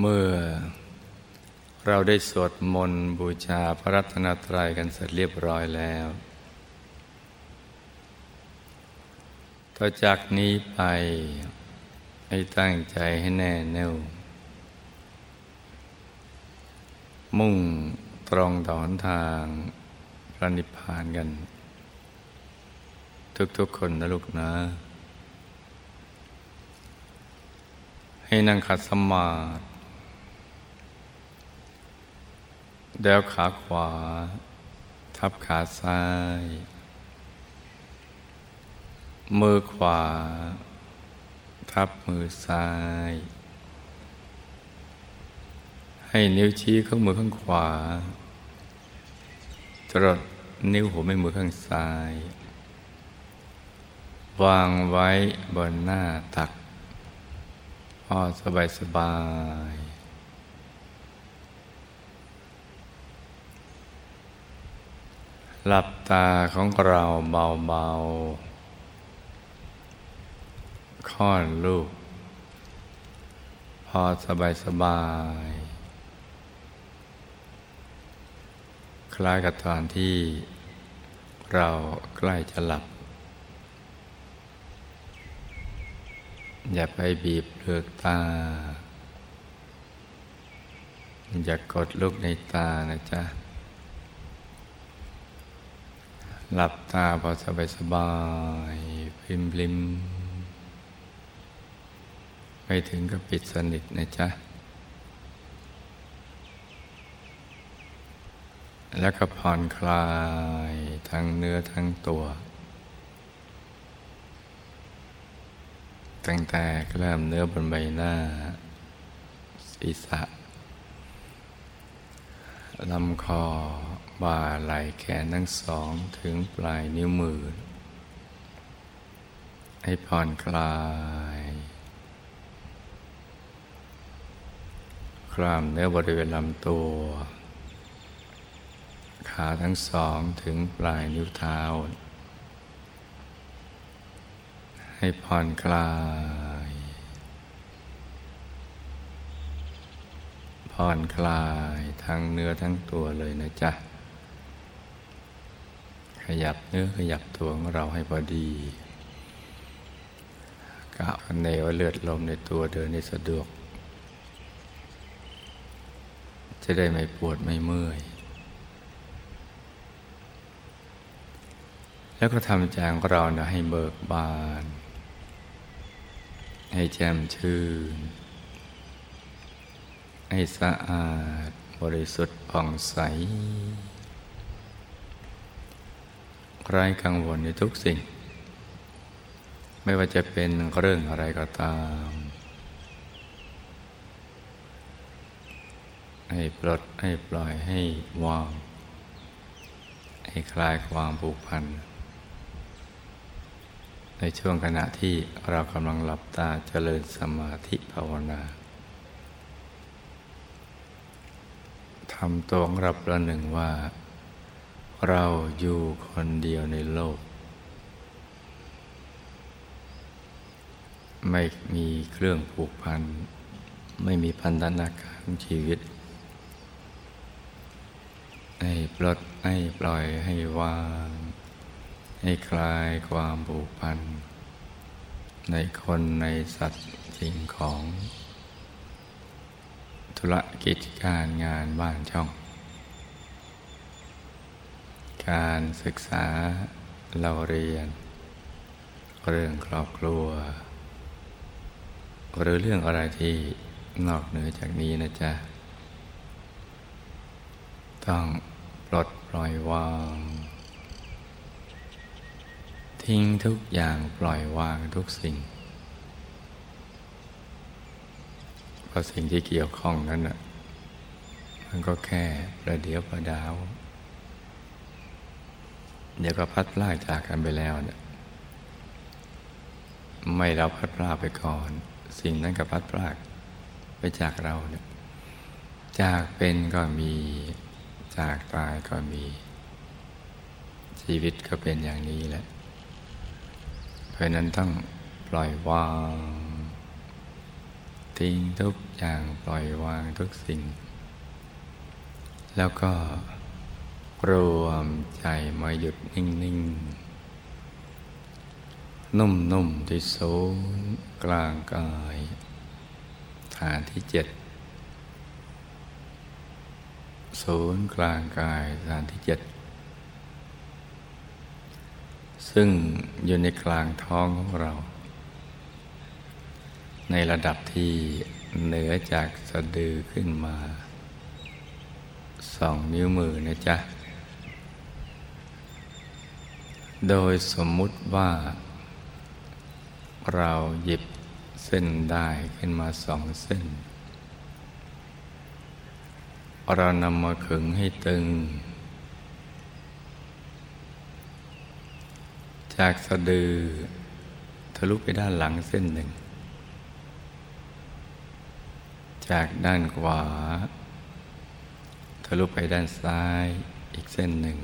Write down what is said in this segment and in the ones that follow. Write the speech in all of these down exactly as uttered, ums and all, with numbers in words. เมื่อเราได้สวดมนต์บูชาพระรัตนตรัยกันเสร็จเรียบร้อยแล้วต่อจากนี้ไปให้ตั้งใจให้แน่แน่วมุ่งตรงต่อหนทางพระนิพพานกันทุกๆคนนะลูกนะให้นั่งขัดสมาธิแล้วขาขวาทับขาซ้ายมือขวาทับมือซ้ายให้นิ้วชี้ข้างมือข้างขวาจรดนิ้วหัวแม่มือข้างซ้ายวางไว้บนหน้าตักพอสบายสบายหลับตาของเราเบาๆค่อนลูกพอสบายสบายคล้ายกับตอนที่เราใกล้จะหลับอย่าไปบีบเปลือกตาอย่ากดลูกในตานะจ๊ะหลับตาพอสบายสบายพริมพริมไม่ถึงก็ปิดสนิทนะจ๊ะแล้วก็ผ่อนคลายทั้งเนื้อทั้งตัวตั้งแต่กล้ามเนื้อบนใบหน้าศีรษะลำคอบ่าไหล่แขนทั้งสองถึงปลายนิ้วมือให้ผ่อนคลายกล้ามเนื้อบริเวณลำตัวขาทั้งสองถึงปลายนิ้วเท้าให้ผ่อนคลายผ่อนคลายทั้งเนื้อทั้งตัวเลยนะจ๊ะขยับเนื้อขยับตัวของเราให้พอดีกะเนวเลือดลมในตัวเดินได้สะดวกจะได้ไม่ปวดไม่เมื่อยแล้วก็ทำใจของเรานะให้เบิกบานให้แจ่มชื่นให้สะอาดบริสุทธิ์ผ่องใสไร้กังวลในทุกสิ่งไม่ว่าจะเป็นเรื่องอะไรก็ตามให้ปลดให้ปล่อยให้วางให้คลายความผูกพันในช่วงขณะที่เรากำลังหลับตาเจริญสมาธิภาวนาทำตัวของเราประหนึ่งว่าเราอยู่คนเดียวในโลกไม่มีเครื่องผูกพันไม่มีพันธนาการชีวิตให้ปลดให้ปล่อยให้วางให้คลายความผูกพันในคนในสัตว์สิ่งของธุรกิจการงานบ้านช่องการศึกษาเราเรียนเรื่องครอบครัวหรือเรื่องอะไรที่นอกเหนือจากนี้นะจ๊ะต้องปลดปล่อยวางทิ้งทุกอย่างปล่อยวางทุกสิ่งเพราะสิ่งที่เกี่ยวข้องนั้นน่ะมันก็แค่ประเดี๋ยวประดาวเดี๋ยวก็พัดพลาดจากกันไปแล้วเนี่ยไม่เราพัดพลาดไปก่อนสิ่งนั้นก็พัดพลาดไปจากเราเนี่ยจากเป็นก็มีจากตายก็มีชีวิตก็เป็นอย่างนี้แหละเพราะนั้นต้องปล่อยวาง ทิ้งทุกอย่างปล่อยวางทุกสิ่งแล้วก็รวมใจมาหยุดนิ่งๆนุ่มๆที่ศูนย์กลางกายฐานที่เจ็ดศูนย์กลางกายฐานที่เจ็ดซึ่งอยู่ในกลางท้องของเราในระดับที่เหนือจากสะดือขึ้นมาสองนิ้วมือนะจ๊ะโดยสมมุติว่าเราหยิบเส้นได้ขึ้นมาสองเส้นเรานำมาขึงให้ตึงจากสะดือทะลุไปด้านหลังเส้นหนึ่งจากด้านขวาทะลุไปด้านซ้ายอีกเส้นหนึ่ง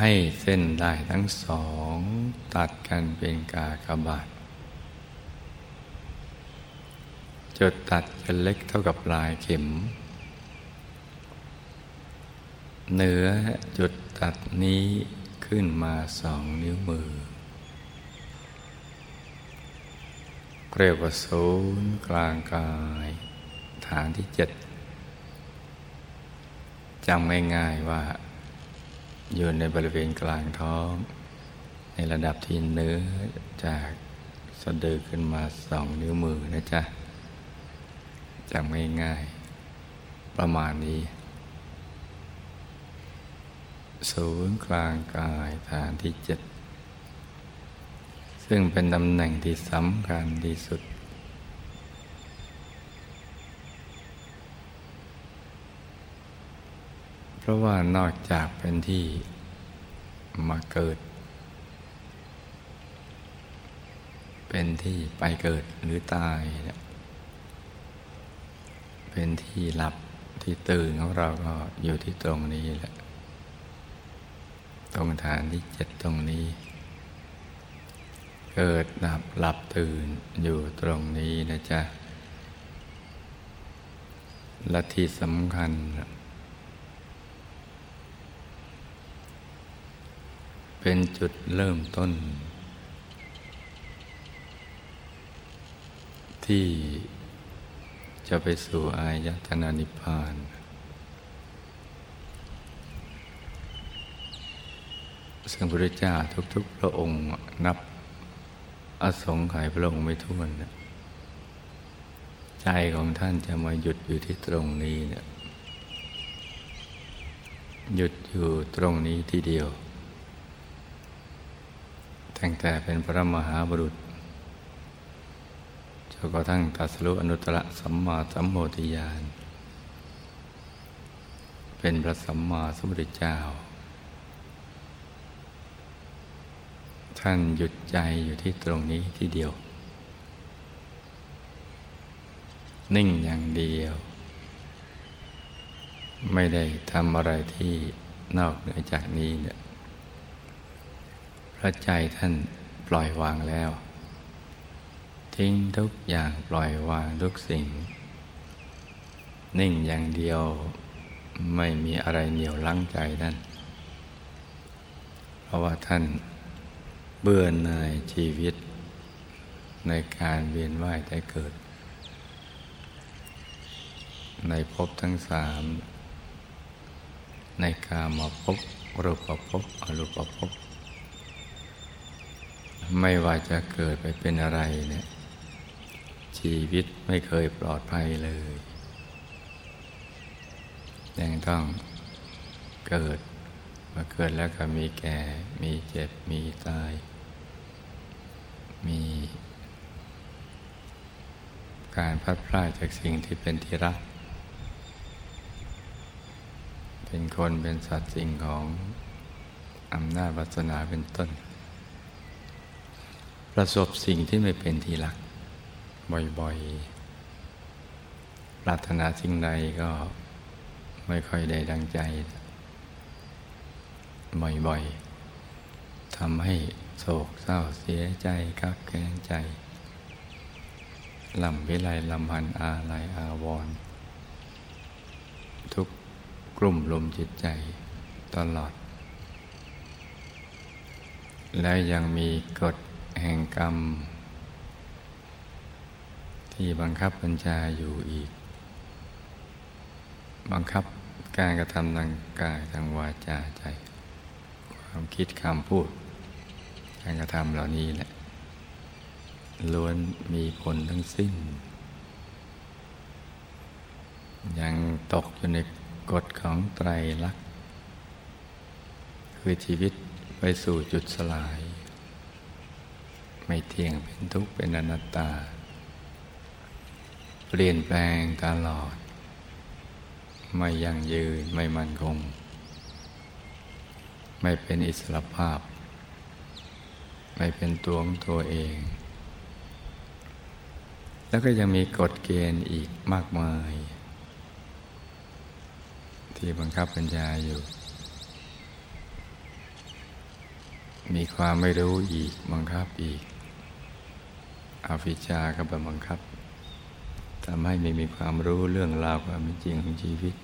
ให้เส้นได้ทั้งสองตัดกันเป็นกากบาทจุดตัดจะเล็กเท่ากับลายเข็มเหนือจุดตัดนี้ขึ้นมาสองนิ้วมือเรียกว่าศูนย์กลางกายฐานที่เจ็ดจำง่ายๆว่าอยู่ในบริเวณกลางท้องในระดับที่เนื้อจากสะดือขึ้นมาสองนิ้วมือนะจ๊ะจำง่ายๆประมาณนี้ศูนย์กลางกายฐานที่เจ็ดซึ่งเป็นตำแหน่งที่สำคัญที่สุดเพราะว่านอกจากเป็นที่มาเกิดเป็นที่ไปเกิดหรือตายเป็นที่หลับที่ตื่นของเราก็อยู่ที่ตรงนี้แหละตรงฐานที่เจ็ดตรงนี้เกิดดับหลับตื่นอยู่ตรงนี้นะจ๊ะและที่สำคัญเป็นจุดเริ่มต้นที่จะไปสู่อายตนะนิพพานซึ่งพระพุทธเจ้าทุกๆพระองค์นับอสงไขยพระองค์ไม่ถ้วนนะใจของท่านจะมาหยุดอยู่ที่ตรงนี้เนี่ยหยุดอยู่ตรงนี้ทีเดียวตั้งแต่เป็นพระมหาบุรุษจนกระทั่งตรัสรู้อนุตตรสัมมาสัมโพธิญาณเป็นพระสัมมาสัมพุทธเจ้าท่านหยุดใจอยู่ที่ตรงนี้ที่เดียวนิ่งอย่างเดียวไม่ได้ทำอะไรที่นอกเหนือจากนี้เนี่ยพระใจท่านปล่อยวางแล้วทิ้งทุกอย่างปล่อยวางทุกสิ่งนิ่งอย่างเดียวไม่มีอะไรเหนี่ยวรั้งใจท่านเพราะว่าท่านเบื่อหน่ายชีวิตในการเวียนว่ายตายเกิดในภพทั้งสามในกามภพรูปภพอรูปภพไม่ว่าจะเกิดไปเป็นอะไรเนี่ยชีวิตไม่เคยปลอดภัยเลยยังต้องเกิดมาเกิดแล้วก็มีแก่มีเจ็บมีตายมีการพัดพรากจากสิ่งที่เป็นที่รักเป็นคนเป็นสัตว์สิ่งของอำนาจวาสนาเป็นต้นประสบสิ่งที่ไม่เป็นที่รักบ่อยๆปรารถนาสิ่งใดก็ไม่ค่อยได้ดังใจบ่อยๆทำให้โศกเศร้าเสียใจกักแค้นใจ หล่ำวิไลลำพันอาลัยอาวรณ์ทุกกลุ่มลมจิตใจตลอดและยังมีกฎแห่งกรรมที่บังคับบัญชาอยู่อีกบังคับการกระทำทางกายทางวาจาใจความคิดคำพูดการกระทำเหล่านี้แหละล้วนมีผลทั้งสิ้นยังตกอยู่ในกฎของไตรลักษณ์คือชีวิตไปสู่จุดสลายไม่เที่ยงเป็นทุกข์เป็นอนัตตาเปลี่ยนแปลงตลอดไม่ยั่งยืนไม่มั่นคงไม่เป็นอิสรภาพไม่เป็นตัวของตัวเองแล้วก็ยังมีกฎเกณฑ์อีกมากมายที่บังคับบัญชาอยู่มีความไม่รู้อีกบังคับอีกอวิชชาก็บังคับทำให้ไม่มีความรู้เรื่องราวความจริงของชีวิต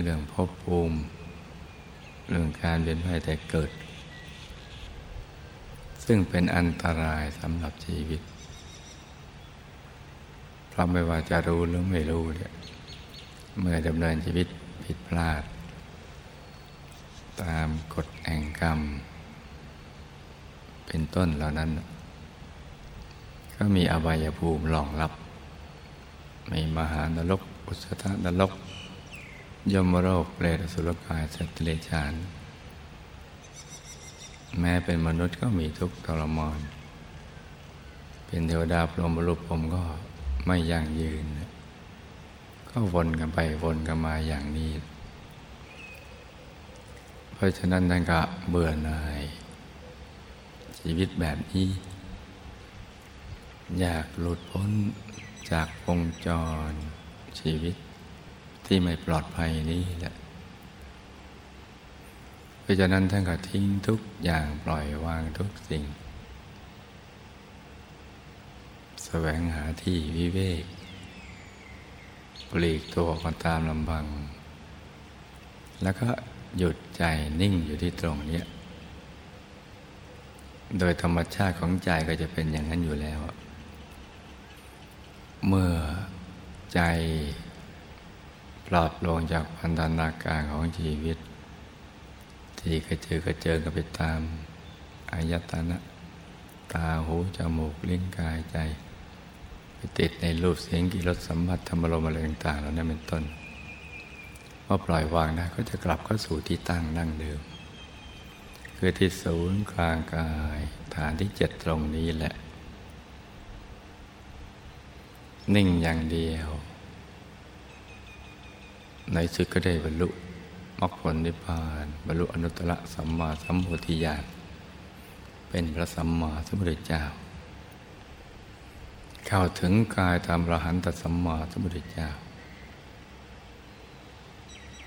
เรื่องภพภูมิเรื่องการเวียนว่ายแต่เกิดซึ่งเป็นอันตรายสำหรับชีวิตเพราะไม่ว่าจะรู้หรือไม่รู้เนี่ยเมื่อดำเนินชีวิตผิดพลาดตามกฎแห่งกรรมเป็นต้นเหล่านั้นก็มีอบายภูมิรองรับมีมหานรกอุสธนรกยมโลกเปรตอสุรกายสัตว์เดรัจฉานแม้เป็นมนุษย์ก็มีทุกข์ทรมานเป็นเทวดาพรหมรูปผมก็ไม่ยั่งยืนก็วนกันไปวนกันมาอย่างนี้เพราะฉะนั้นท่านก็เบื่อหน่ายชีวิตแบบนี้อยากหลุดพ้นจากวงจรชีวิตที่ไม่ปลอดภัยนี้แหละเพราะฉะนั้นท่านก็ทิ้งทุกอย่างปล่อยวางทุกสิ่งแสวงหาที่วิเวกปลีกตัวออกมาตามลำพังแล้วก็หยุดใจนิ่งอยู่ที่ตรงนี้โดยธรรมชาติของใจก็จะเป็นอย่างนั้นอยู่แล้วเมื่อใจปลอดโปร่งจากพันธนาการของชีวิตที่กระเจิงกระเจิงกันไปตามอายตนะตาหูจมูกลิ้นกายใจไปติดในรูปเสียงกลิ่นรสสัมผัสธรรมารมณ์อะไรต่างๆเหล่านั้นเป็นต้นพอปล่อยวางนะก็จะกลับเข้าสู่ที่ตั้งดั้งเดิมคือที่ศูนย์กลางกายฐานที่เจ็ดตรงนี้แหละนิ่งอย่างเดียวในสุดก็ได้บรรลุมรรคผลนิพพานบรรลุอนุตตรสัมมาสัมโพธิญาณเป็นพระสัมมาสัมพุทธเจ้าเข้าถึงกายตามอรหันตสัมมาสัมพุทธเจ้า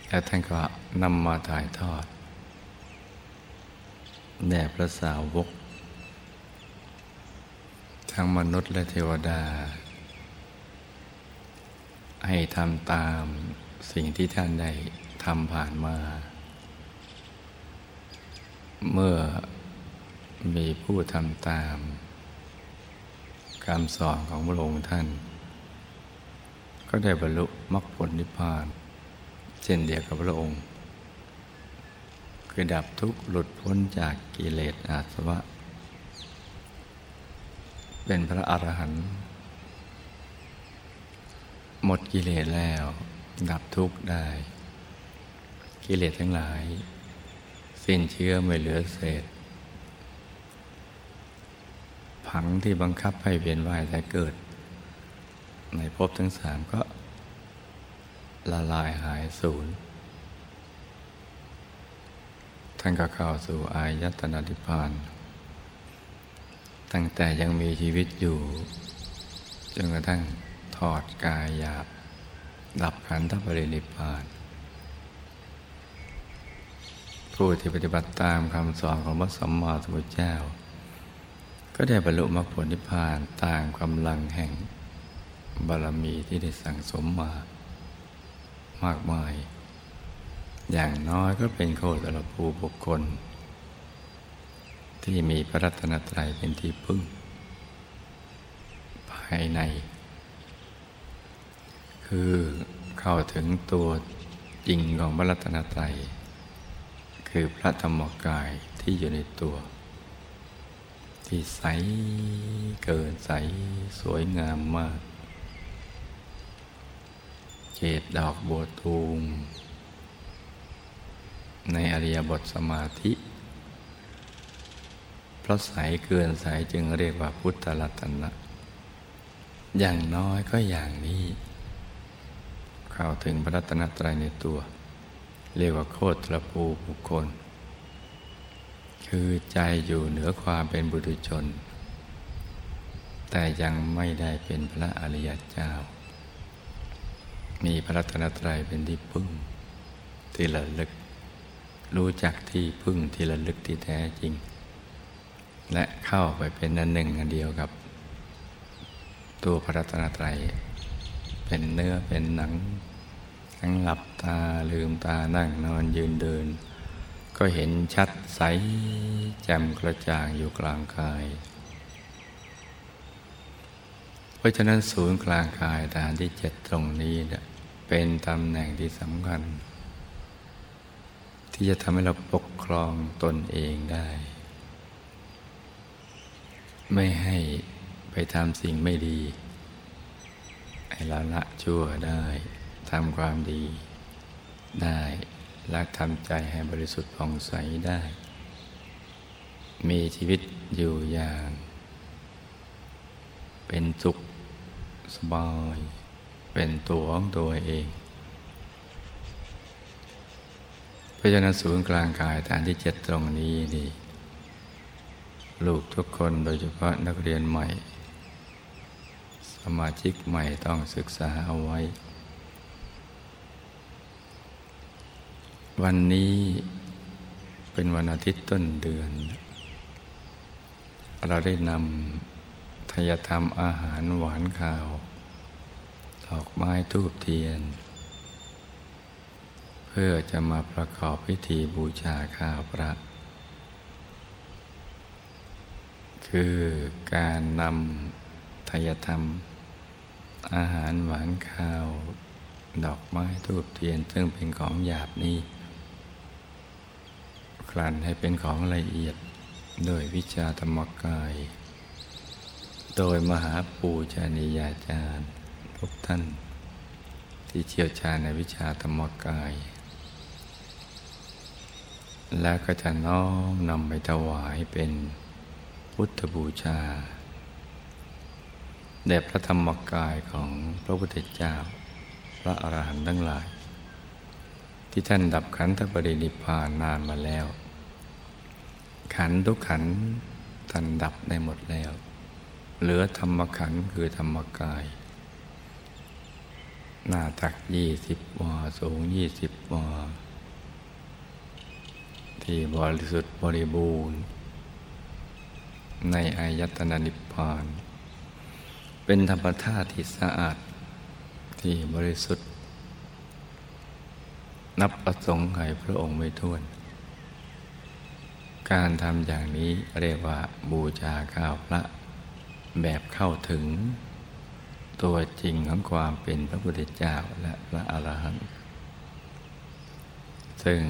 แล้วท่านก็นำมาถ่ายทอดแด่พระสาวกทั้งมนุษย์และเทวดาให้ทำตามสิ่งที่ท่านได้ทำผ่านมาเมื่อมีผู้ทำตามคำสอนของพระองค์ท่านก็ได้บรรลุมรรคผลนิพพานเช่นเดียวกับพระองค์คือดับทุกข์หลุดพ้นจากกิเลสอาสวะเป็นพระอรหันต์หมดกิเลสแล้วดับทุกข์ได้กิเลสทั้งหลายสิ้นเชื้อไม่เหลือเศษผังที่บังคับให้เวียนว่ายตายเกิดในภพทั้งสามก็ละลายหายสูญท่านก็เข้าสู่อายตนะนิพพานตั้งแต่ยังมีชีวิตอยู่จนกระทั่งถอดกายหยาบดับขันธปรินิพพานผู้ที่ปฏิบัติตามคำสอนของพระสัมมาสัมพุทธเจ้าก็ ก็ได้บรรลุมรรคผลนิพพานตามกำลังแห่งบารมีที่ได้สั่งสมมามากมายอย่างน้อยก็เป็นโคตรภูบุคคลที่มีพระรัตนตรัยเป็นที่พึ่งภายในคือเข้าถึงตัวจริงของพระรัตนตรัยคือพระธรรมกายที่อยู่ในตัวที่ใสเกินใสสวยงามมากเกศดอกบัวตูมในอริยบทสมาธิเพราะใสเกินใสจึงเรียกว่าพุทธรัตนะอย่างน้อยก็อย่างนี้เข้าถึงพระรัตนตรัยในตัวเรียกว่าโคตรภูบุคคลคือใจอยู่เหนือความเป็นบุรุษชนแต่ยังไม่ได้เป็นพระอริยเจ้ามีพระรัตนตรัยเป็นที่พึ่งที่ระลึกรู้จักที่พึ่งที่ระลึกที่แท้จริงและเข้าไปเป็นอันหนึ่งอันเดียวกับตัวพระรัตนตรัยเป็นเนื้อเป็นหนังทั้งหลับตาลืมตานั่งนอนยืนเดินก็เห็นชัดใสแจ่มกระจ่างอยู่กลางกายเพราะฉะนั้นศูนย์กลางกายฐานที่เจ็ดตรงนี้เนี่ยเป็นตำแหน่งที่สำคัญที่จะทำให้เราปกครองตนเองได้ไม่ให้ไปทำสิ่งไม่ดีให้เราละชั่วได้ทำความดีได้และทำใจให้บริสุทธิ์ผ่องใสได้มีชีวิตอยู่อย่างเป็นสุขสบายเป็นตัวของตัวเองเพราะฉะนั้นศูนย์กลางกายฐานที่เจ็ดตรงนี้นี่ลูกทุกคนโดยเฉพาะนักเรียนใหม่สมาชิกใหม่ต้องศึกษาเอาไว้วันนี้เป็นวันอาทิตย์ต้นเดือนเราได้นำทายธรรมอาหารหวานข้าวดอกไม้ธูปเทียนเพื่อจะมาประกอบพิธีบูชาข้าวพระคือการนำทายธรรมอาหารหวานข้าวดอกไม้ธูปเทียนซึ่งเป็นของหยาบนี้กลั่นให้เป็นของละเอียดโดยวิชาธรรมกายโดยมหาปูชนียาจารย์ทุกท่านที่เชี่ยวชาญในวิชาธรรมกายและก็จะน้อมนำไปถวายเป็นพุทธบูชาแด่พระธรรมกายของพระพุทธเจ้าพระอรหันต์ทั้งหลายที่ท่านดับขันธปรินิพพานนานมาแล้วขันธ์ทุกขันธ์ท่านดับได้หมดแล้วเหลือธรรมขันธ์คือธรรมกายหน้าตักยี่สิบวาสูงยี่สิบวาที่บริสุทธิ์บริบูรณ์ในอายตนะนิพพานเป็นธรรมธาตุที่สะอาดที่บริสุทธิ์นับประสงค์ให้พระองค์ไม่ถ้วนการทำอย่างนี้เรียกว่าบูชาข้าวพระแบบเข้าถึงตัวจริงของความเป็นพระพุทธเจ้าและพระอรหันต์ซึ่ง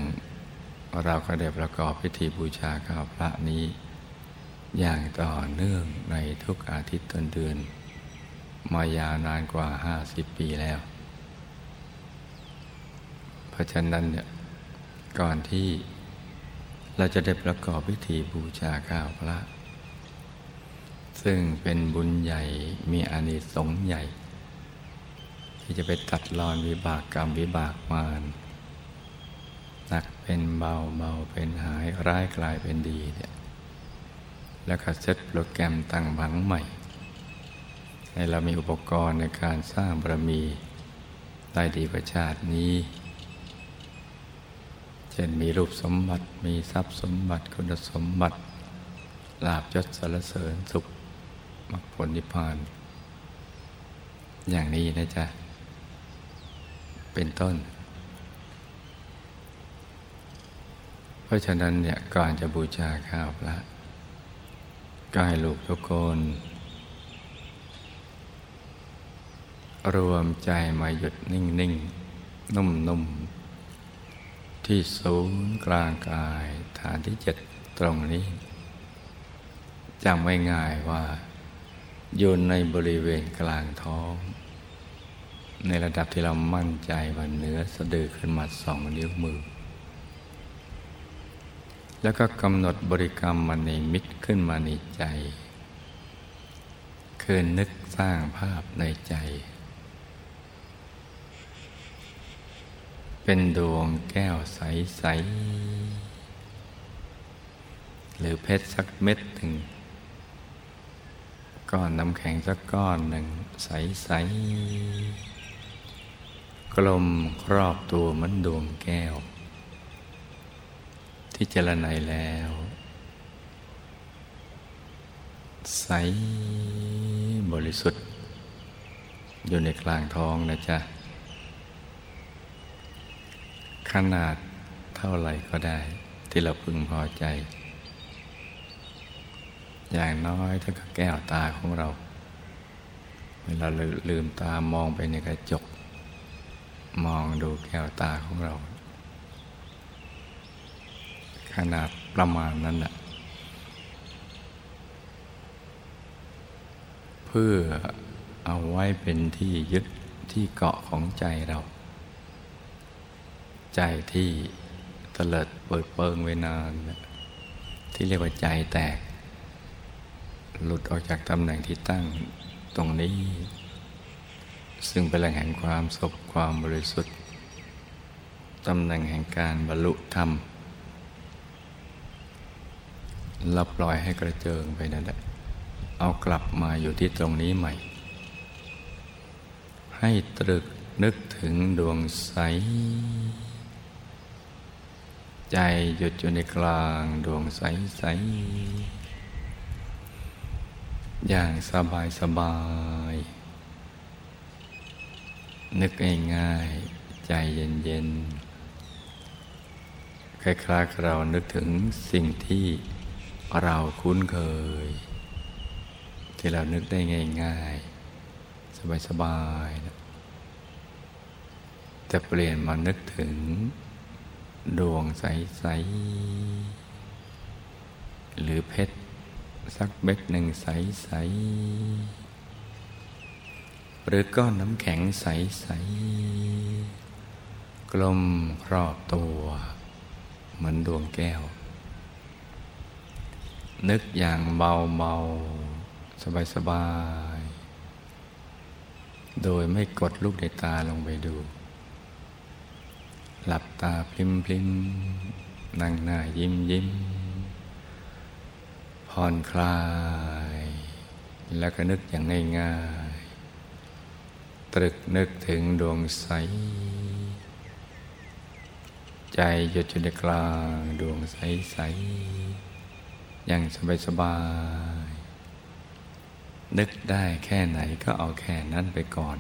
เราก็ได้ประกอบพิธีบูชาข้าวพระนี้อย่างต่อเนื่องในทุกอาทิตย์ต้นเดือนมายาวนานกว่าห้าสิบปีแล้วเพราะฉะนั้นเนี่ยก่อนที่เราจะได้ประกอบพิธีบูชาข้าวพระซึ่งเป็นบุญใหญ่มีอานิสงส์ใหญ่ที่จะไปตัดรอนวิบากกรรมวิบากมารหนักเป็นเบาเบาเป็นหายร้ายกลายเป็นดีเนี่ยแล้วก็เซตโปรแกรมตั้งหวังใหม่ให้เรามีอุปกรณ์ในการสร้างบารมีได้ดีกว่าชาตินี้เช่นมีรูปสมบัติมีทรัพย์สมบัติคุณสมบัติ ลาภยศสรรเสริญสุขมรรคผลนิพพานอย่างนี้นะจ๊ะเป็นต้นเพราะฉะนั้นเนี่ยก่อนจะบูชาข้าวพระก็ให้ลูกทุกคนรวมใจมาหยุดนิ่งๆ น, นุ่มๆที่ศูนย์กลางกายฐานที่เจ็ดตรงนี้จำไว้ง่ายว่าอยู่ในบริเวณกลางท้องในระดับที่เรามั่นใจว่าเหนือสะดือขึ้นมาสองนิ้วมือแล้วก็กำหนดบริกรรมมาในมิตรขึ้นมาในใจคือนึกสร้างภาพในใจเป็นดวงแก้วใสๆหรือเพชรสักเม็ดหนึ่งก้อนน้ำแข็งสักก้อนหนึ่งใสๆกลมครอบตัวเหมือนดวงแก้วที่เจริญในแล้วใสบริสุทธิ์อยู่ในกลางท้องนะจ๊ะขนาดเท่าไหร่ก็ได้ที่เราพึงพอใจอย่างน้อยถ้าแก้วตาของเราเวลาลืมตามองไปในกระจกมองดูแก้วตาของเราขนาดประมาณนั้นแหละเพื่อเอาไว้เป็นที่ยึดที่เกาะของใจเราใจที่เตลิดเปิดเปิงไว้นานที่เรียกว่าใจแตกหลุดออกจากตำแหน่งที่ตั้งตรงนี้ซึ่งเป็นแหล่งแห่งความสุขความบริสุทธิ์ตำแหน่งแห่งการบรรลุธรรมเราปล่อยให้กระเจิงไปนั่นแหละเอากลับมาอยู่ที่ตรงนี้ใหม่ให้ตรึกนึกถึงดวงใสใจหยุดอยู่ในกลางดวงใสใสอย่างสบายสบายนึกง่ายๆใจเย็นๆคล้ายๆเรานึกถึงสิ่งที่เราคุ้นเคยที่เรานึกได้ง่ายๆสบายๆนะแต่เปลี่ยนมานึกถึงดวงใสๆหรือเพชรสักเม็ดหนึ่งใสๆหรือก้อนน้ำแข็งใสๆกลมครอบตัวเหมือนดวงแก้วนึกอย่างเบาๆสบายๆโดยไม่กดลูกในตาลงไปดูหลับตาพลิ้มๆนั่งหน้ายิ้มๆผ่อนคลายแล้วก็นึกอย่างง่ายๆตรึกนึกถึงดวงใสใจหยุดอยู่ในกลางดวงใสๆอย่างสบายๆนึกได้แค่ไหนก็เอาแค่นั้นไปก่อน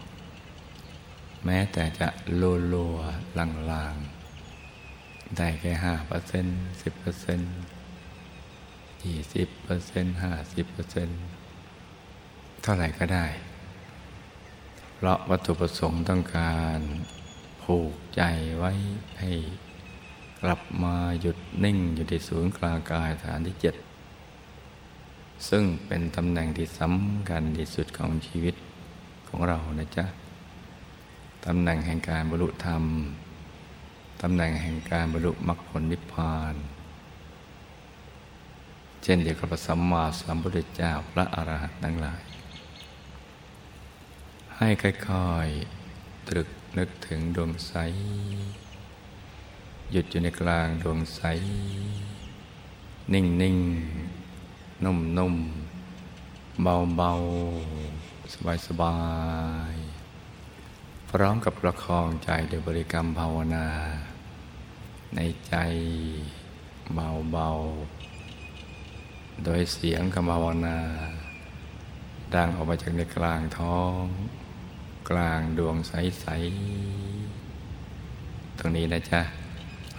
แม้แต่จะลัวลัวลางๆได้แค่ ห้าเปอร์เซ็นต์ สิบเปอร์เซ็นต์ยี่สิบเปอร์เซ็นต์ห้าสิบเปอร์เซ็นต์เท่าไหร่ก็ได้เพราะวัตถุประสงค์ต้องการผูกใจไว้ให้กลับมาหยุดนิ่งอยู่ที่ศูนย์กลางกายฐานที่เจ็ดซึ่งเป็นตำแหน่งที่สำคัญที่สุดของชีวิตของเรานะจ๊ะตำแหน่งแห่งการบรรลุธรรมตำแหน่งแห่งการบรรลุมรรคผลนิพพานเช่นเดียวกับพระสัมมาสัมพุทธเจ้าพระอรหันต์ทั้งหลายให้ค่อยๆตรึกนึกถึงดวงใสหยุดอยู่ในกลางดวงใสนิ่งๆ น, นุ่มๆเบาๆสบายๆพร้อมกับประคองใจด้วยบริกรรมภาวนาในใจเบาๆ โดยเสียงคำภาวนาดังออกมาจากในกลางท้องกลางดวงใสๆตรงนี้นะจ๊ะ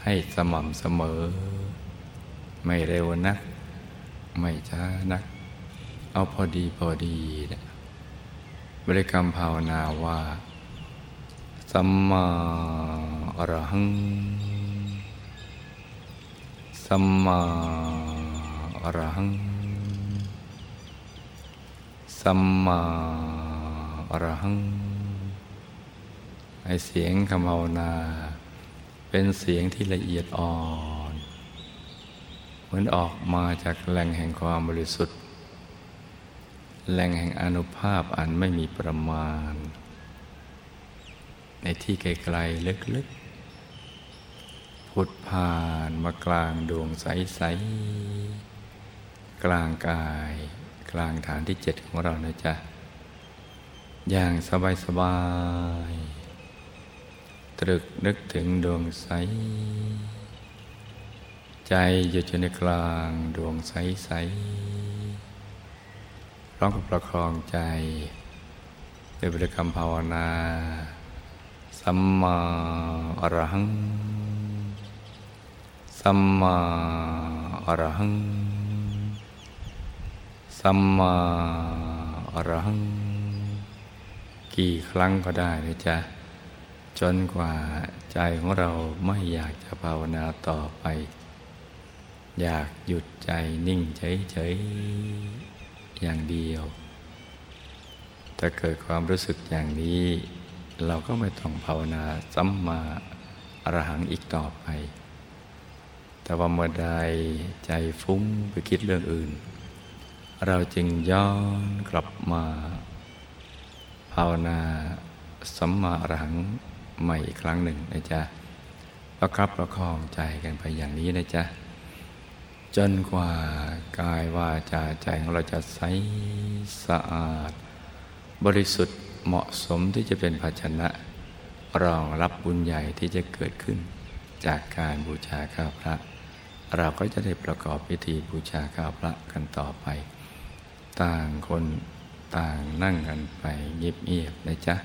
ให้สม่ำเสมอไม่เร็วนักไม่ช้านักเอาพอดีพอดีนะบริกรรมภาวนาว่าสัมมาอรหังสัมมาอรหังสัมมาอรหังไอเสียงคำภาวนาเป็นเสียงที่ละเอียดอ่อนเหมือนออกมาจากแหล่งแห่งความบริสุทธิ์แหล่งแห่งอานุภาพอันไม่มีประมาณในที่ไกลๆลึกๆพุทธผ่านมากลางดวงใสๆกลางกายกลางฐานที่เจ็ดของเรานะจ๊ะอย่างสบายๆตรึกนึกถึงดวงใสใจอยู่ในกลางดวงใสๆร้องกับประคองใจโดยบริกรรมภาวนาสัมมาอรหังสัมมาอรหังสัมมาอรหังกี่ครั้งก็ได้นะจ๊ะจนกว่าใจของเราไม่อยากจะภาวนาต่อไปอยากหยุดใจนิ่งเฉยๆอย่างเดียวถ้าเกิดความรู้สึกอย่างนี้เราก็ไม่ต้องภาวนาสัมมาอรหังอีกต่อไปแต่ว่าเมื่อใดใจฟุ้งไปคิดเรื่องอื่นเราจึงย้อนกลับมาภาวนาสัมมาอรหังใหม่อีกครั้งหนึ่งนะจ๊ะประคับประคองใจกันไปอย่างนี้นะจ๊ะจนกว่ากายวาจาใจของเราจะใสสะอาดบริสุทธิ์เหมาะสมที่จะเป็นภาชนะรองรับบุญใหญ่ที่จะเกิดขึ้นจากการบูชาข้าพระเราก็จะได้ประกอบพิธีบูชาข้าพระกันต่อไปต่างคนต่างนั่งกันไปเงียบๆนะจ๊ะ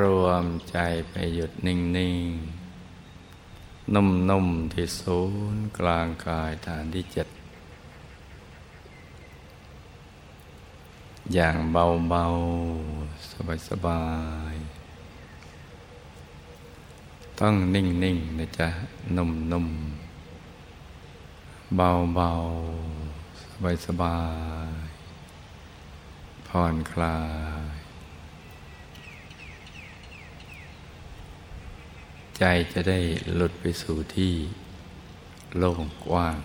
รวมใจไปหยุดนิ่งๆ นุ่มๆที่ศูนย์กลางกายฐานที่เจ็ดอย่างเบาๆสบายๆต้องนิ่งๆนะจ๊ะนุ่มๆเบาๆสบายๆผ่อนคลายใจจะได้หลุดไปสู่ที่โล่งกว้าง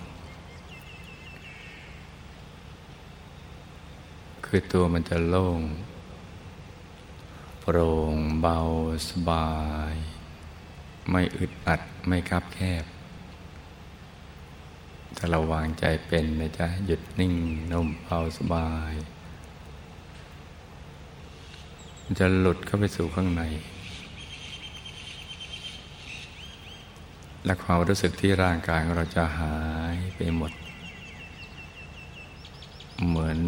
คือตัวมันจะโล่งโปร่งเบาสบายไม่อึดอัดไม่คับแคบถ้าเราวางใจเป็นนะจ๊ะหยุดนิ่งนุ่มเบาสบายมันจะหลุดเข้าไปสู่ข้างในและความรู้สึกที่ร่างกายของเราจะหายไปหมดเหมือน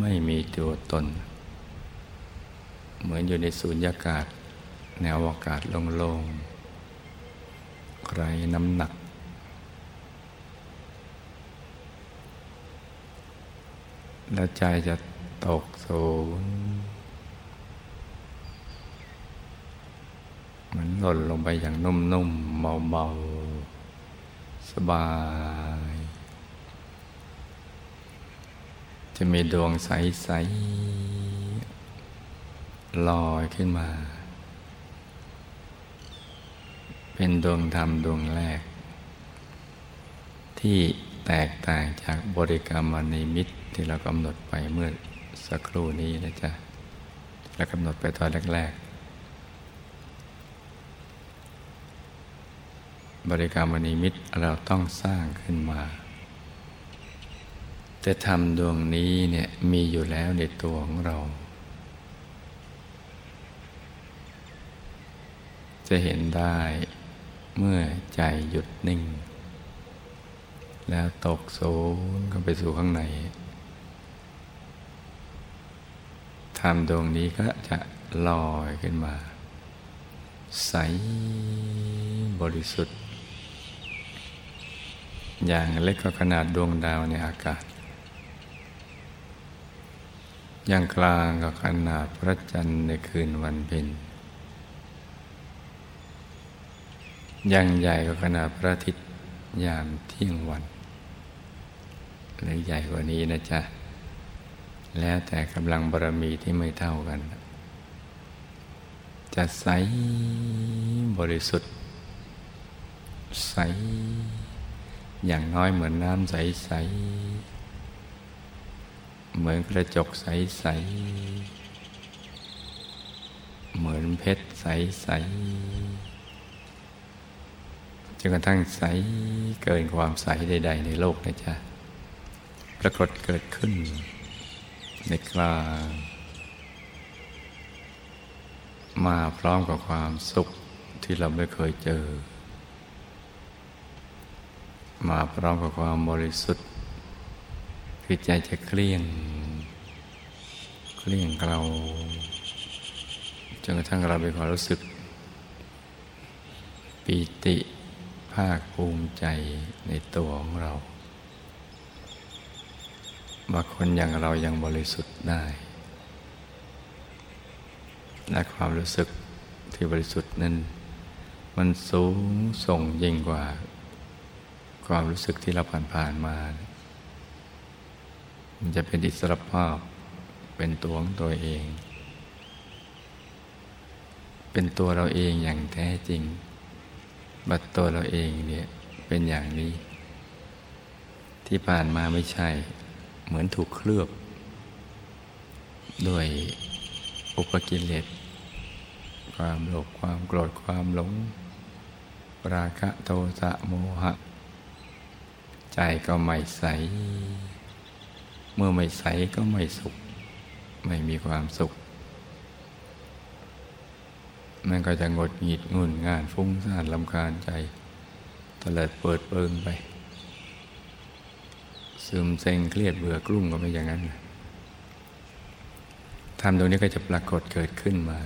ไม่มีตัวตนเหมือนอยู่ในสูญญากาศในอวกาศโล่งๆไร้น้ำหนักและใจจะตกศูนย์เหมือนหล่นลงไปอย่างนุ่มๆเบาๆสบายจะมีดวงใสๆลอยขึ้นมา เป็นดวงธรรมดวงแรกที่แตกต่างจากบริกรรมนิมิตที่เรากำหนดไปเมื่อสักครู่นี้นะจ๊ะเรากำหนดไปตอนแรกๆบริกรรมนิมิตเราต้องสร้างขึ้นมาแต่ธรรมดวงนี้เนี่ยมีอยู่แล้วในตัวของเราจะเห็นได้เมื่อใจหยุดนิ่งแล้วตกศูนย์เข้าไปสู่ข้างในธรรมดวงนี้ก็จะลอยขึ้นมาใสบริสุทธิ์อย่างเล็กก็ขนาดดวงดาวในอากาศอย่างกลางก็ขนาดพระจันทร์ในคืนวันเพ็ญอย่างใหญ่ก็ขนาดพระอาทิตย์ยามเที่ยงวันหรือใหญ่กว่านี้นะจ๊ะแล้วแต่กำลังบารมีที่ไม่เท่ากันจะใสบริสุทธิ์ใสอย่างน้อยเหมือนน้ำใสๆเหมือนกระจกใสๆเหมือนเพชรใสๆจนกระทั่งใสเกินความใสใดๆในโลกนะจ๊ะปรากฏเกิดขึ้นในกลางมาพร้อมกับความสุขที่เราไม่เคยเจอมาพร้อมกับความบริสุทธิ์คือใจจะเกลี้ยงเกลี้ยงเราจนกระทั่งเรามีความรู้สึกปีติภาคภูมิใจในตัวของเราว่าคนอย่างเรายังบริสุทธิ์ได้และความรู้สึกที่บริสุทธิ์นั้นมันสูงส่งยิ่งกว่าความรู้สึกที่เราผ่านๆมามันจะเป็นอิสรภาพเป็นตัวของตัวเองเป็นตัวเราเองอย่างแท้จริงบัดตัวเราเองเนี่ยเป็นอย่างนี้ที่ผ่านมาไม่ใช่เหมือนถูกเคลือบด้วยอุปกิเลสความโลภความโกรธความหลงราคะโทสะโมหะใจก็ไม่ใสเมื่อไม่ใสก็ไม่สุขไม่มีความสุขมันก็จะหงุดหงิดงุ่นง่านฟุ้งซ่านรำคาญใจตะเลิดเปิดเปิงไปซึมเซ็งเครียดเบื่อกลุ้มก็เป็นอย่างนั้นธรรมตรงนี้ก็จะปรากฏเกิดขึ้นมา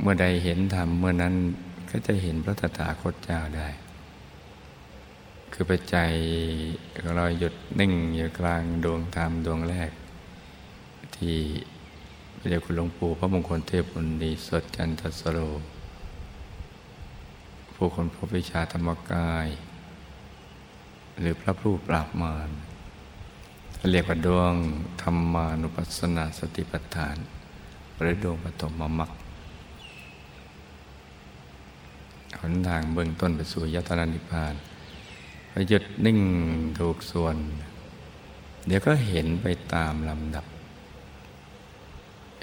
เมื่อใดเห็นธรรมเมื่อนั้นก็จะเห็นพระตถาคตเจ้าได้คือปัจจัยลอยหยุดนิ่งอยู่กลางดวงธรรมดวงแรกที่พระเดชคุณหลวงปู่พระมงคลเทพมุนีสดจันทสโรผู้คนพบวิชาธรรมกายหรือพระผู้ปราบมารเรียกว่าดวงธรรมานุปัสสนาสติปัฏฐานหรือดวงปฐมมรรคหนทางเบื้องต้นไปสู่ยตนานิพพานพอหยุดนิ่งถูกส่วนเดี๋ยวก็เห็นไปตามลำดับ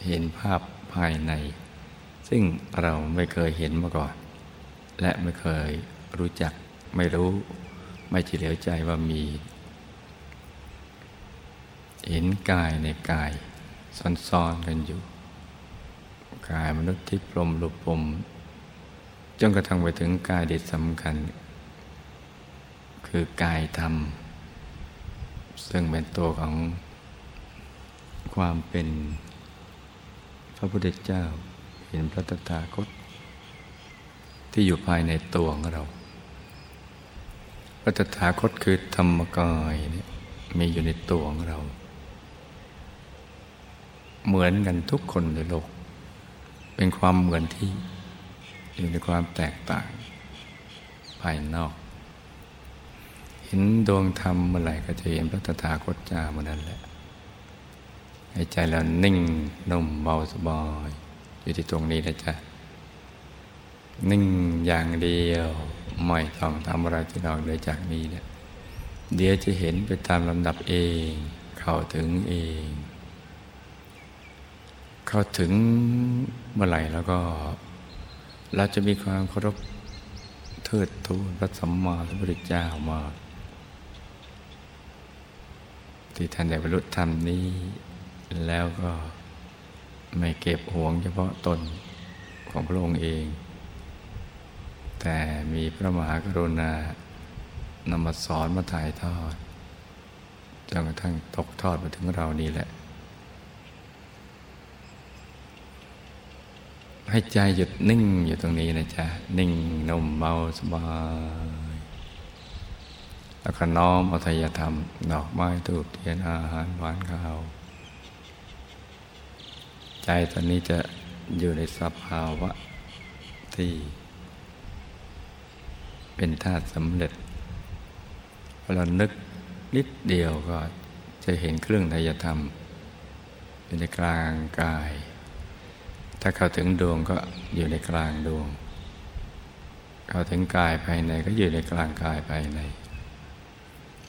เห็นภาพภายในซึ่งเราไม่เคยเห็นมาก่อนและไม่เคยรู้จักไม่รู้ไม่เฉลียวใจว่ามีเห็นกายในกายซ้อนๆกันอยู่กายมนุษย์ที่ปลมหลุบปมจนกระทั่งไปถึงกายเด็ดสำคัญคือกายธรรมซึ่งเป็นตัวของความเป็นพระพุทธเจ้าเห็นพระตถาคตที่อยู่ภายในตัวของเราพระตถาคตคือธรรมกายเนี่ยมีอยู่ในตัวของเราเหมือนกันทุกคนในโลกเป็นความเหมือนที่อยู่ในความแตกต่างภายนอกเห็นดวงธรรมเมื่อไหร่ก็จะเห็นพระตถาคตเจ้าเมื่อนั้นแหละให้ใจเรานิ่งนุ่มเบาสบายอยู่ที่ตรงนี้นะจ๊ะ นิ่งอย่างเดียวไม่ต้องทำอะไรที่นอกเหนือจากนี้เนี่ยเดี๋ยวจะเห็นไปตามลำดับเองเข้าถึงเองเข้าถึงเมื่อไหร่แล้วก็เราจะมีความเคารพเทิดทูนพระสัมมาสัมพุทธเจ้ามากที่ท่านได้บรรลุธรรมนี้แล้วก็ไม่เก็บหวงเฉพาะตนของพระองค์เองแต่มีพระมหากรุณานำมาสอนมาถ่ายทอดจนกระทั่งตกทอดมาถึงเรานี่แหละให้ใจหยุดนิ่งอยู่ตรงนี้นะจ๊ะนิ่งนุ่มเบาสบายแล้วก็น้อมอัธยธรรมดอกไม้ธูปเทียนอาหารหวานข้าวใจตอนนี้จะอยู่ในสภาวะที่เป็นธาตุสำเร็จพอเรานึกนิดเดียวก็จะเห็นเครื่องไตรยธรรมอยู่ในกลางกายถ้าเข้าถึงดวงก็อยู่ในกลางดวงเข้าถึงกายภายในก็อยู่ในกลางกายภายใน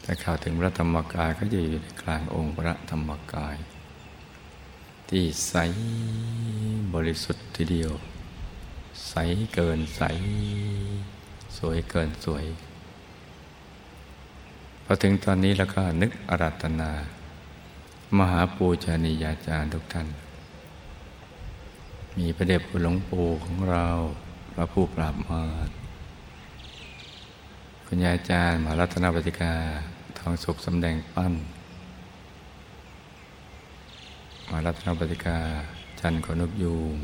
ถ้าเข้าถึงพระธรรมกายก็อยู่ในกลางองค์พระธรรมกายที่ใสบริสุทธิ์ทีเดียวใสเกินใสสวยเกินสวยพอถึงตอนนี้แล้วก็นึกอาราธนามหาปูชนียาจารย์ทุกท่านมีพระเดชคุณหลวงปู่ของเราพระผู้ปราบมารคุณยายอาจารย์มหารัตนปฏิกาทองสุขสำแดงปั้นมหารัตนปฏิกาจันทร์ขนกยูง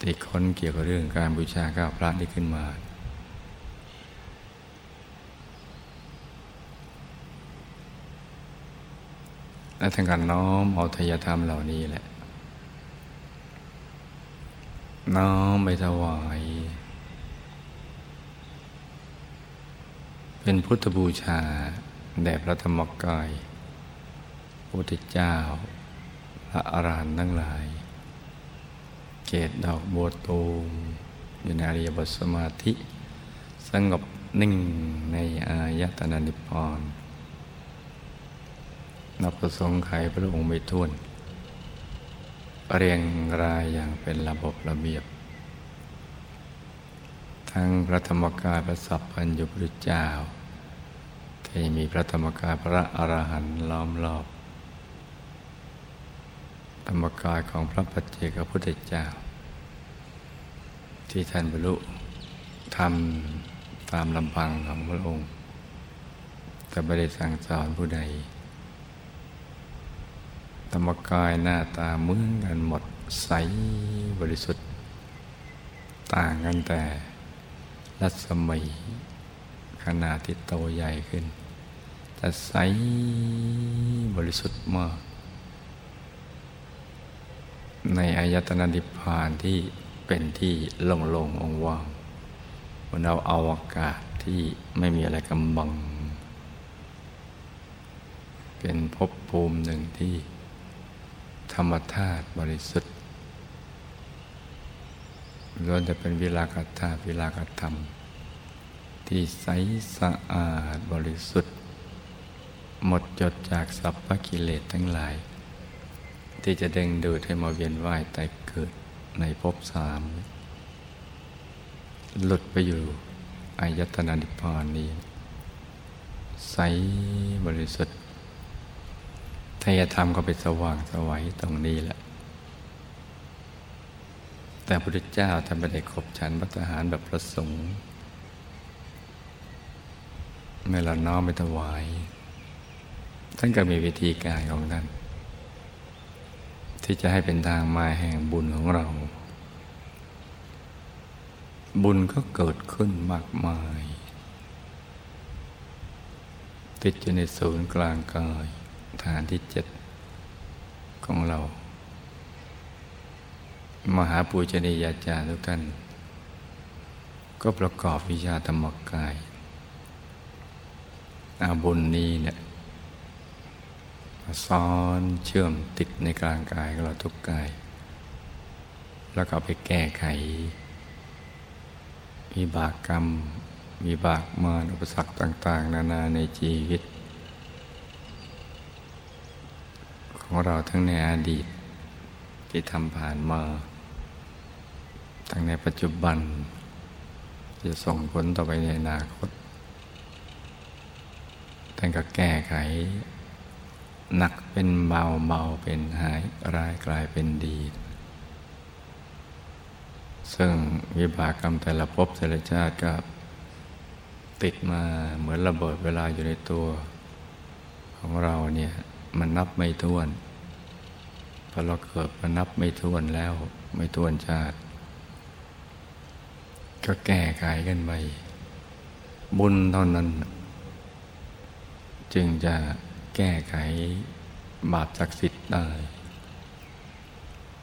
ติดค้นเกี่ยวกับเรื่องการบูชาข้าวพระนี้ขึ้นมาและทางการน้อมเอาธยธรรมเหล่านี้แหละน้อมไปถวายเป็นพุทธบูชาแด่พระธรรมกายพระพุทธเจ้าพระอรหันต์ทั้งหลายเกศดอกบัวตูมอยู่ในอริยบทสมาธิสงบนิ่งในอายตนะนิพพานนับประสงค์ไขพระองค์ไม่ถ้วนเรียงรายอย่างเป็นระบบระเบียบทั้งพระธรรมกายพระสัพพัญญุพุทธเจ้าที่มีพระธรรมกายพระอรหันต์ล้อมรอบธรรมกายของพระปัจเจกพุทธเจ้าที่ท่านบรรลุธรรมตามลำพังของพระองค์แต่ไม่ได้สั่งสอนผู้ใดธรรมกายหน้าตาเหมือนกันหมดใสบริสุทธิ์ต่างกันแต่รัศมีขนาดที่โตใหญ่ขึ้นแต่ใสบริสุทธิ์มากในอายตนะนิพพานที่เป็นที่โล่งๆว่างๆบนดาวอวกาศที่ไม่มีอะไรกำบังเป็นภพภูมิหนึ่งที่ธรรมธาตุบริสุทธิ์ล้วนแต่เป็นวิราคะธาตุวิราคะธรรมที่ใสสะอาดบริสุทธิ์หมดจดจากสัพพกิเลสทั้งหลายที่จะดึงดูดให้มาเวียนว่ายตายเกิดในภพสามหลุดไปอยู่อายตนะนิพพานนี้ใสบริสุทธิ์ธยธรรมก็เป็นสว่างสวัยตรงนี้แหละแต่พระพุทธเจ้าท่านไม่ได้ขบฉันภัตตาหารแบบประสงค์เมื่อเราน้อมไปถวายท่านก็มีวิธีการของท่านที่จะให้เป็นทางมาแห่งบุญของเราบุญก็เกิดขึ้นมากมายติดอยู่ในศูนย์กลางกายฐานที่เจ็ดของเรามหาปูชนียาจารย์ทุกท่านก็ประกอบวิชาธรรมกายอาบุญนี้เนี่ยซ้อนเชื่อมติดในกลางกายของเราทุกกายแล้วก็ไปแก้ไข วิบากกรรมวิบากมารอุปสรรคต่างๆนานาในชีวิตของเราทั้งในอดีตที่ทำผ่านมาทั้งในปัจจุบันจะส่งผลต่อไปในอนาคตท่านก็แก้ไขหนักเป็นเบาเบาเป็นหายร้ายกลายเป็นดีซึ่งวิบากกรรมแต่ละภพแต่ละชาติก็ติดมาเหมือนระเบิดเวลาอยู่ในตัวของเราเนี่ยมันนับไม่ถ้วนพอเราเกิดมันนับไม่ถ้วนแล้วไม่ถ้วนชาติก็แก้ไขกันไปบุญเท่านั้นจึงจะแก้ไขบาปศักดิ์สิทธิ์ได้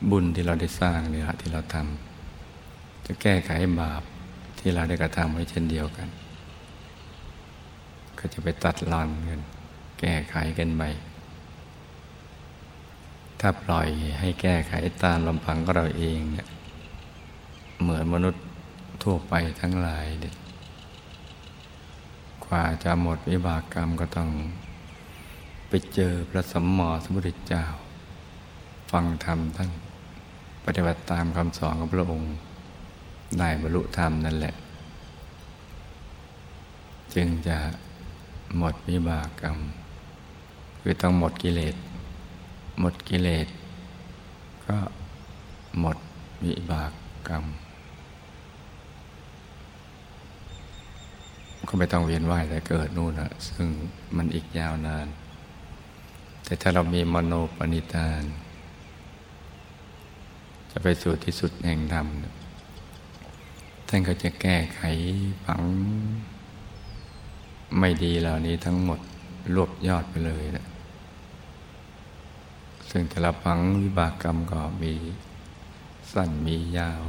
บุญที่เราได้สร้างเนี่ยที่เราทำจะแก้ไขบาปที่เราได้กระทำไว้เช่นเดียวกันก็จะไปตัดรอนกันแก้ไขกันไปถ้าปล่อยให้แก้ไขตามลำพังของเราเองเนี่ยเหมือนมนุษย์ทั่วไปทั้งหลายเนี่ยกว่าจะหมดวิบากกรรมก็ต้องไปเจอพระสัมมาสัมพุทธเจ้าฟังธรรมทั้งปฏิบัติตามคำสอนของพระองค์ได้บรรลุธรรมนั่นแหละจึงจะหมดวิบากกรรมคือต้องหมดกิเลสหมดกิเลสก็หมดวิบากกรรมก็ไม่ต้องเวียนว่ายแต่เกิดนู่นนะซึ่งมันอีกยาวนานแต่ถ้าเรามีมโนปณิธานจะไปสู่ที่สุดแห่งธรรมท่านก็จะแก้ไขฝังไม่ดีเหล่านี้ทั้งหมดรวบยอดไปเลยนะซึ่งแต่ละฝังวิบากกรรมก็มีสั้นมียาว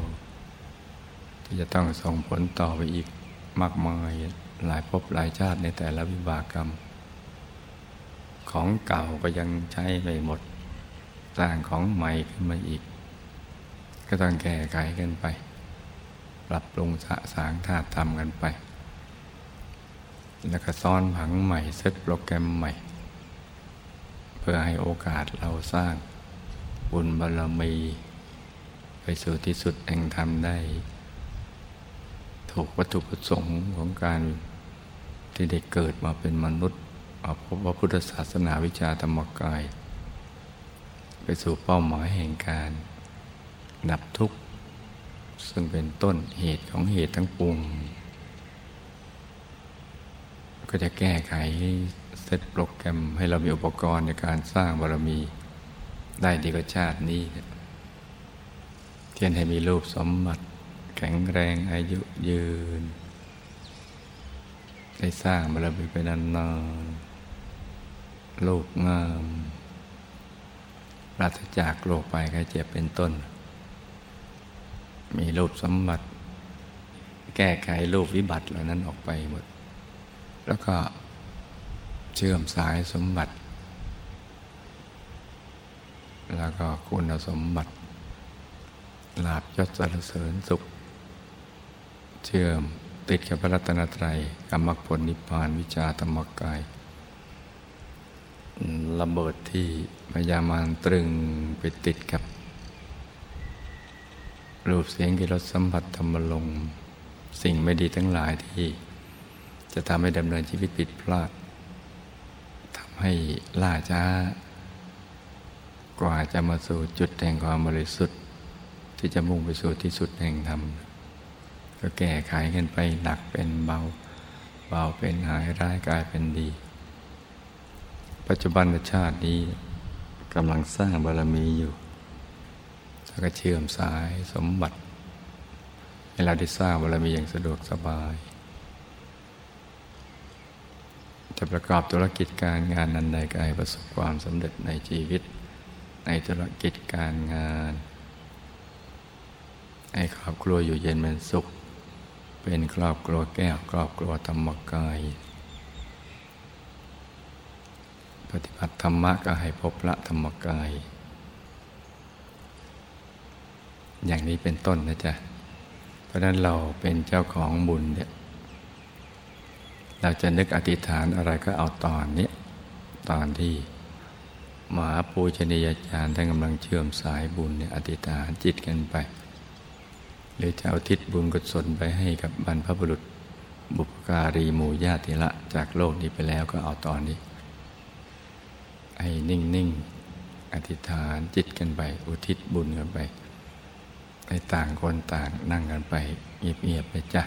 ที่จะต้องส่งผลต่อไปอีกมากมายหลายภพหลายชาติในแต่ละวิบากกรรมของเก่าก็ยังใช้ไม่หมดสร้างของใหม่ขึ้นมาอีกก็ต้องแก้ไขกันไปปรับปรุงสะสางธาตุธรรมกันไปแล้วก็ซ้อนผังใหม่เซตโปรแกรมใหม่เพื่อให้โอกาสเราสร้างบุญบารมีไปสู่ที่สุดแห่งธรรมได้ถูกวัตถุประสงค์ของการที่ได้เกิดมาเป็นมนุษย์มาพบว่าพุทธศาสนาวิชาธรรมกายไปสู่เป้าหมายแห่งการดับทุกข์ซึ่งเป็นต้นเหตุของเหตุทั้งปวงก็จะแก้ไขเซตโปรแกรมให้เรามีอุปกรณ์ในการสร้างบารมีได้ดีกว่าชาตินี้เทียนให้มีรูปสมบัติแข็งแรงอายุยืนได้สร้างบารมีไปนานๆโลกงามปราศจากโรคภัยไข้เจ็บเป็นต้นมีรูปสมบัติแก้ไขรูปวิบัติเหล่านั้นออกไปหมดแล้วก็เชื่อมสายสมบัติแล้วก็คุณสมบัติลาภยศสรรเสริญสุขเชื่อมติดกับพระรัตนตรัยกับมรรคผลนิพพานวิชาธรรมกายระเบิดที่พยามารตรึงไปติดกับรูปเสียงกลิ่นรสสัมผัสธรรมลมสิ่งไม่ดีทั้งหลายที่จะทำให้ดำเนินชีวิตผิดพลาดทำให้ล่าช้ากว่าจะมาสู่จุดแห่งความบริสุทธิ์ที่จะมุ่งไปสู่ที่สุดแห่งธรรมก็แก้ไขกันไปหนักเป็นเบาเบาเป็นหายร้ายกลายเป็นดีปัจจุบันชาตินี้กำลังสร้างบารมีอยู่แล้วก็เชื่อมสายสมบัติให้เราได้สร้างบารมีอย่างสะดวกสบายจะประกอบธุรกิจการงานนั้นใดก็ให้ประสบความสำเร็จในชีวิตในธุรกิจการงานให้ครอบครัวอยู่เย็นเป็นสุขเป็นครอบครัวแก้วครอบครัวธรรมกายปฏิบัติธรรมะก็ให้พบพระธรรมกายอย่างนี้เป็นต้นนะจ๊ะ ราะนั้นเราเป็นเจ้าของบุญเนี่ยเราจะนึกอธิษฐานอะไรก็เอาตอนนี้ตอนที่มหาปูชนียาจารย์ท่านกำลังเชื่อมสายบุญเนี่ยอธิษฐานจิตกันไปหรือจะเอาทิศบุญกุศลไปให้กับบรรพบุรุษบุพการีหมู่ญาติละจากโลกนี้ไปแล้วก็เอาตอนนี้ให้นิ่งๆอธิษฐานจิตกันไปอุทิศบุญกันไปให้ต่างคนต่างนั่งกันไปเงียบๆไปจ้ะ